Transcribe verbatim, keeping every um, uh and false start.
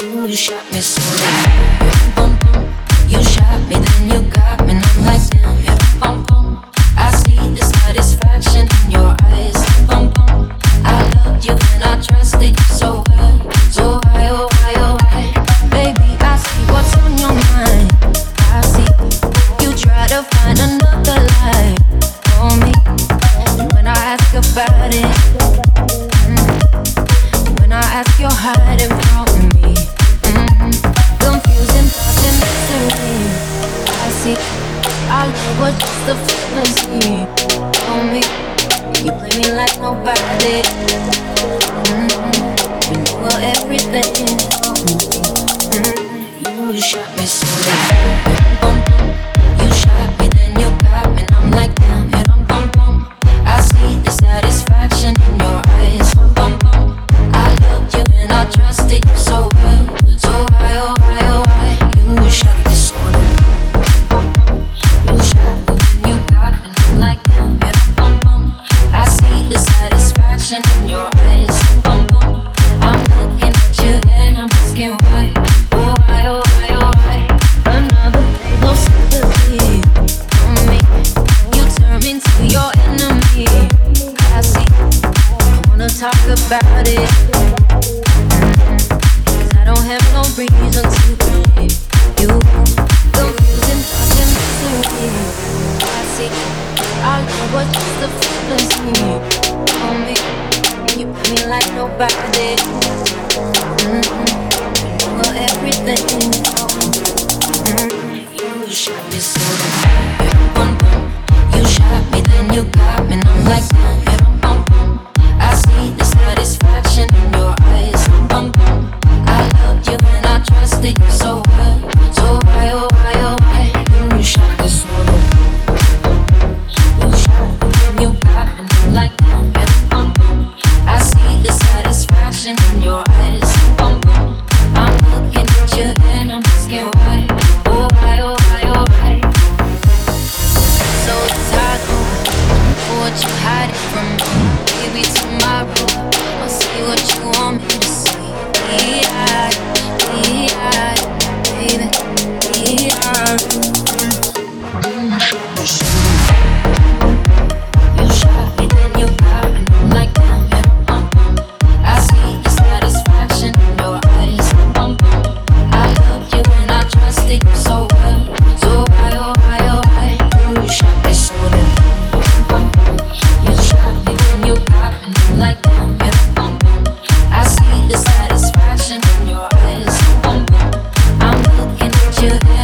You shot me so damn. Boom, boom, boom. You shot me, then you got me, and I'm like damn. Yeah, boom, boom. I see the satisfaction in your eyes. Boom, boom. I loved you and I trusted you so well. So why, oh why, oh why, baby? I see what's on your mind. I see you try to find another lie on me. And when I ask about it, mm, when I ask, you're hiding from me. I love what just the fantasy on me. You play me like nobody. Mm-hmm. You know everything on me. Mm-hmm. You shot me so bad. Boom, boom, boom. You shot me, then you got me, and I'm like damn. Yeah, boom, boom, boom. I see the satisfaction in your eyes. Boom, boom, boom. I loved you and I trusted you so well. So why, oh why, oh why? You shot me so bad. In your eyes, boom, boom. I'm looking at you and I'm asking why. Oh why, oh why, oh why? Another day, no sympathy on me. You turn into your enemy. I see, I wanna talk about it, cause I don't have no reason to believe you. Confusing thoughts and misery. I see, I love what just the fantasy on me. You put me like nobody did. Mm-hmm. You know everything. Mm-hmm. You shot me so damn. Boom, boom. You shot me, then you got me, and I'm like damn. Boom, boom. I see the satisfaction in your eyes. Boom, boom. I loved you and I trusted you so well. So why, oh why, oh why? You shot me so damn. You shot me, then you got me, and I'm like damn. In your eyes, boom, boom. I'm looking at you and I'm asking why. Oh why, oh why, oh why? So tired of what you hiding from me. Baby, tomorrow I'll see what you want me to see. E-I, E-I, baby, E-I. You shot me, then you got me, I'm like damn. So well, so why, oh why, oh why? You shot me so damn. Boom, boom. You shot me, then you got me, I'm like damn. Yeah, boom, boom. I see the satisfaction in your eyes. Boom, boom. I'm looking at you.